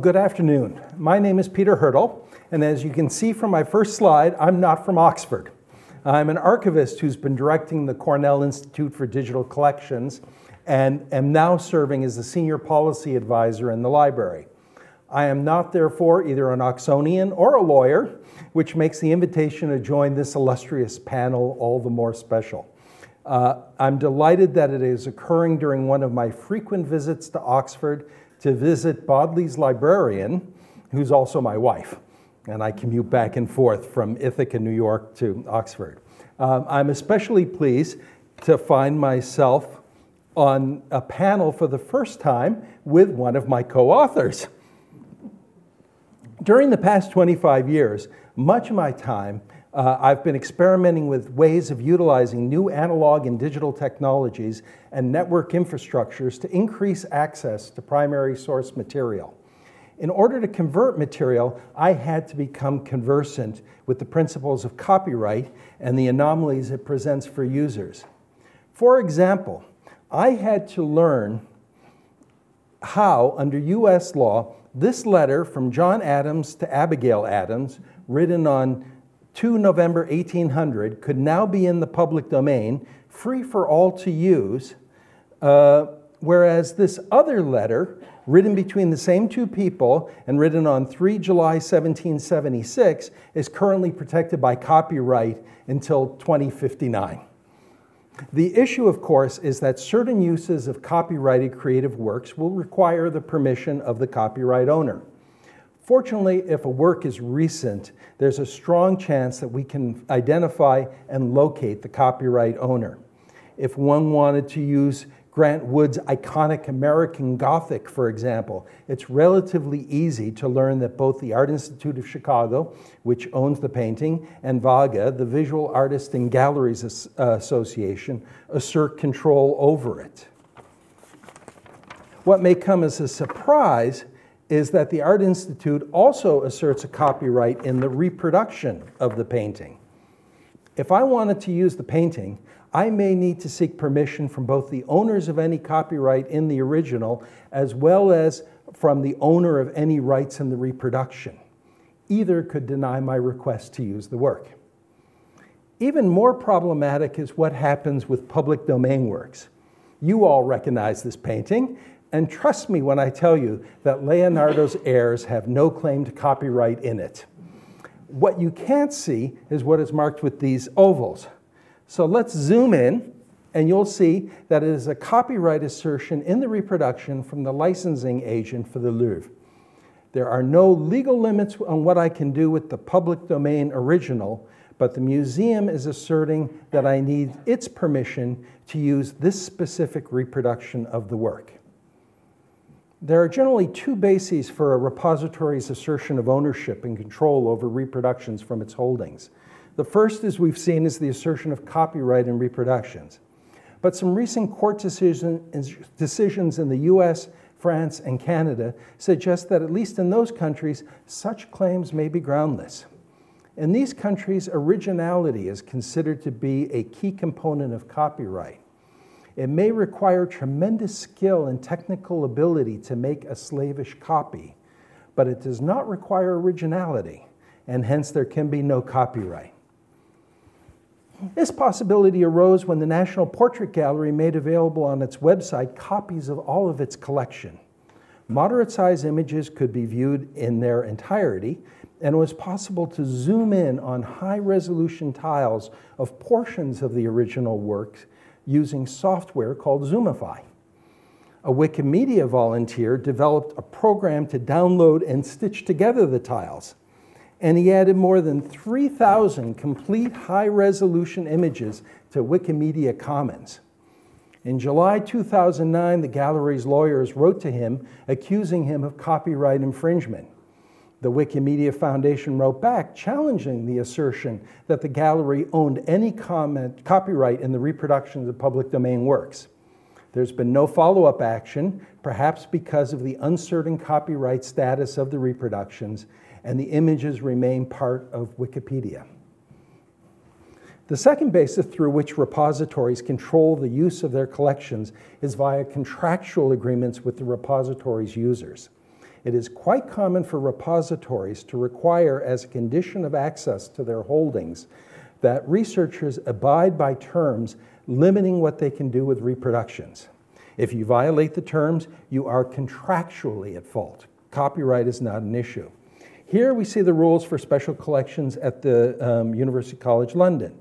Good afternoon. My name is Peter Hirtle, and as you can see from my first slide, I'm not from Oxford. I'm an archivist who's been directing the Cornell Institute for Digital Collections and am now serving as the senior policy advisor in the library. I am not, therefore, either an Oxonian or a lawyer, which makes the invitation to join this illustrious panel all the more special. I'm delighted that it is occurring during one of my frequent visits to Oxford to visit Bodley's librarian, who's also my wife, and I commute back and forth from Ithaca, New York to Oxford. I'm especially pleased to find myself on a panel for the first time with one of my co-authors. During the past 25 years, much of my time, I've been experimenting with ways of utilizing new analog and digital technologies and network infrastructures to increase access to primary source material. In order to convert material, I had to become conversant with the principles of copyright and the anomalies it presents for users. For example, I had to learn how, under US law, this letter from John Adams to Abigail Adams, written on 2 November 1800, could now be in the public domain, free for all to use, whereas this other letter, written between the same two people and written on 3 July 1776, is currently protected by copyright until 2059. The issue, of course, is that certain uses of copyrighted creative works will require the permission of the copyright owner. Fortunately, if a work is recent, there's a strong chance that we can identify and locate the copyright owner. If one wanted to use Grant Wood's iconic American Gothic, for example, it's relatively easy to learn that both the Art Institute of Chicago, which owns the painting, and VAGA, the Visual Artists and Galleries Association, assert control over it. What may come as a surprise is that the Art Institute also asserts a copyright in the reproduction of the painting. If I wanted to use the painting, I may need to seek permission from both the owners of any copyright in the original as well as from the owner of any rights in the reproduction. Either could deny my request to use the work. Even more problematic is what happens with public domain works. You all recognize this painting. And trust me when I tell you that Leonardo's heirs have no claim to copyright in it. What you can't see is what is marked with these ovals. So let's zoom in, and you'll see that it is a copyright assertion in the reproduction from the licensing agent for the Louvre. There are no legal limits on what I can do with the public domain original, but the museum is asserting that I need its permission to use this specific reproduction of the work. There are generally two bases for a repository's assertion of ownership and control over reproductions from its holdings. The first, as we've seen, is the assertion of copyright in reproductions. But some recent court decisions in the US, France, and Canada suggest that, at least in those countries, such claims may be groundless. In these countries, originality is considered to be a key component of copyright. It may require tremendous skill and technical ability to make a slavish copy, but it does not require originality, and hence there can be no copyright. This possibility arose when the National Portrait Gallery made available on its website copies of all of its collection. Moderate-size images could be viewed in their entirety, and it was possible to zoom in on high-resolution tiles of portions of the original works using software called Zoomify. A Wikimedia volunteer developed a program to download and stitch together the tiles, and he added more than 3,000 complete high-resolution images to Wikimedia Commons. In July 2009, the gallery's lawyers wrote to him, accusing him of copyright infringement. The Wikimedia Foundation wrote back, challenging the assertion that the gallery owned any copyright in the reproductions of public domain works. There's been no follow-up action, perhaps because of the uncertain copyright status of the reproductions, and the images remain part of Wikipedia. The second basis through which repositories control the use of their collections is via contractual agreements with the repository's users. it is quite common for repositories to require, as a condition of access to their holdings, that researchers abide by terms limiting what they can do with reproductions. If you violate the terms, you are contractually at fault. Copyright is not an issue. Here we see the rules for special collections at the University College London.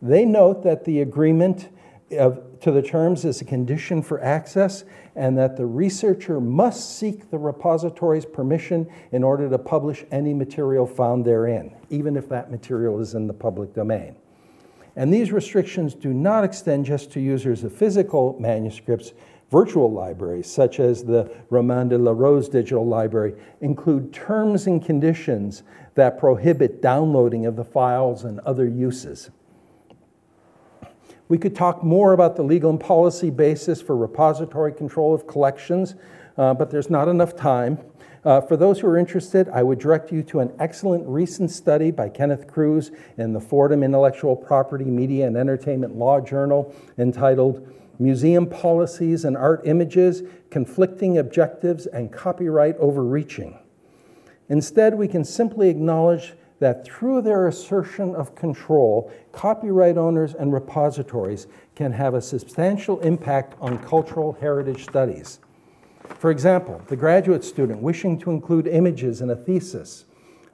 They note that the agreement to the terms is a condition for access, and that the researcher must seek the repository's permission in order to publish any material found therein, even if that material is in the public domain. And these restrictions do not extend just to users of physical manuscripts. Virtual libraries, such as the Roman de la Rose Digital Library, include terms and conditions that prohibit downloading of the files and other uses. We could talk more about the legal and policy basis for repository control of collections, but there's not enough time. For those who are interested, I would direct you to an excellent recent study by Kenneth Cruz in the Fordham Intellectual Property, Media and Entertainment Law Journal entitled Museum Policies and Art Images, Conflicting Objectives and Copyright Overreaching. Instead, we can simply acknowledge that through their assertion of control, copyright owners and repositories can have a substantial impact on cultural heritage studies. For example, the graduate student wishing to include images in a thesis,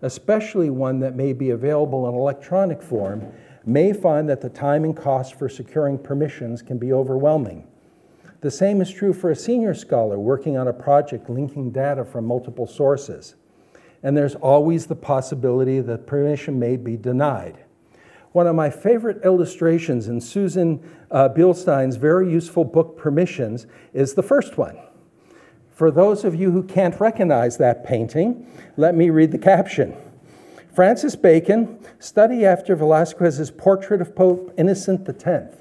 especially one that may be available in electronic form, may find that the time and cost for securing permissions can be overwhelming. The same is true for a senior scholar working on a project linking data from multiple sources. And there's always the possibility that permission may be denied. One of my favorite illustrations in Susan Bielstein's very useful book, Permissions, is the first one. For those of you who can't recognize that painting, let me read the caption. Francis Bacon, study after Velázquez's portrait of Pope Innocent X.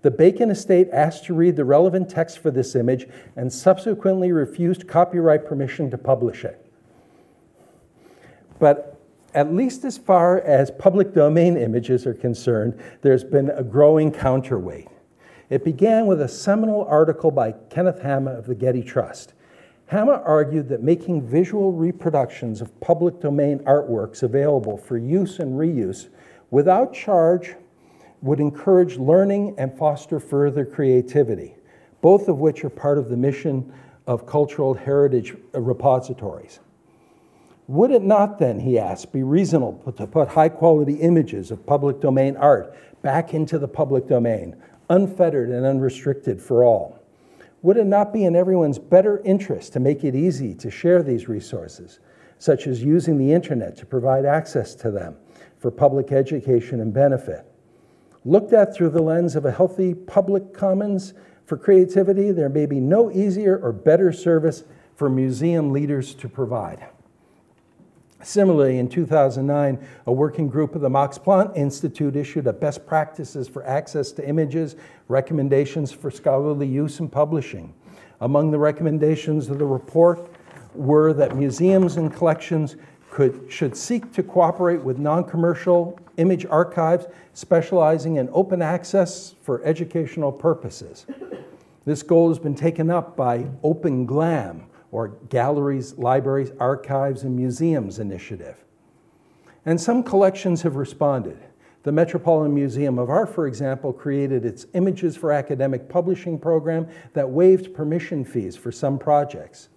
The Bacon estate asked to read the relevant text for this image and subsequently refused copyright permission to publish it. But at least as far as public domain images are concerned, there's been a growing counterweight. It began with a seminal article by Kenneth Hama of the Getty Trust. Hama argued that making visual reproductions of public domain artworks available for use and reuse without charge would encourage learning and foster further creativity, both of which are part of the mission of cultural heritage repositories. Would it not then, he asked, be reasonable to put high-quality images of public domain art back into the public domain, unfettered and unrestricted for all? Would it not be in everyone's better interest to make it easy to share these resources, such as using the internet to provide access to them for public education and benefit? Looked at through the lens of a healthy public commons for creativity, there may be no easier or better service for museum leaders to provide. Similarly, in 2009, a working group of the Max Planck Institute issued a Best Practices for Access to Images, Recommendations for Scholarly Use and Publishing. Among the recommendations of the report were that museums and collections should seek to cooperate with non-commercial image archives specializing in open access for educational purposes. This goal has been taken up by Open GLAM, or Galleries, Libraries, Archives, and Museums initiative. And some collections have responded. The Metropolitan Museum of Art, for example, created its Images for Academic Publishing program that waived permission fees for some projects.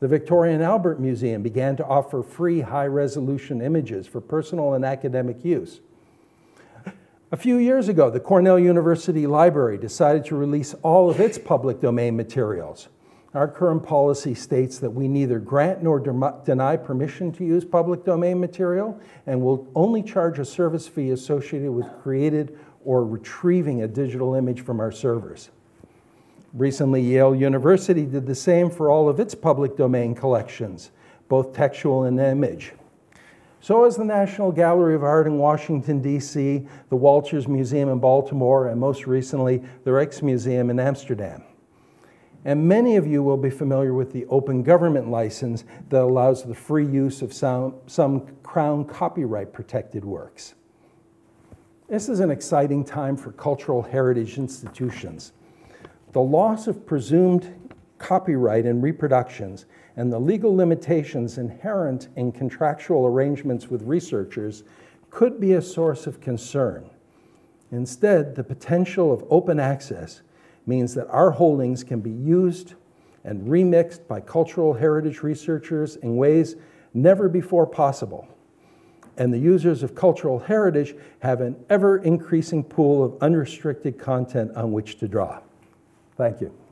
The Victoria and Albert Museum began to offer free high-resolution images for personal and academic use. A few years ago, the Cornell University Library decided to release all of its public domain materials. Our current policy states that we neither grant nor deny permission to use public domain material, and will only charge a service fee associated with created or retrieving a digital image from our servers. Recently, Yale University did the same for all of its public domain collections, both textual and image. So has the National Gallery of Art in Washington, D.C., the Walters Museum in Baltimore, and most recently, the Rijksmuseum in Amsterdam. And many of you will be familiar with the Open Government License that allows the free use of some Crown copyright-protected works. This is an exciting time for cultural heritage institutions. The loss of presumed copyright in reproductions and the legal limitations inherent in contractual arrangements with researchers could be a source of concern. Instead, the potential of open access means that our holdings can be used and remixed by cultural heritage researchers in ways never before possible. And the users of cultural heritage have an ever-increasing pool of unrestricted content on which to draw. Thank you.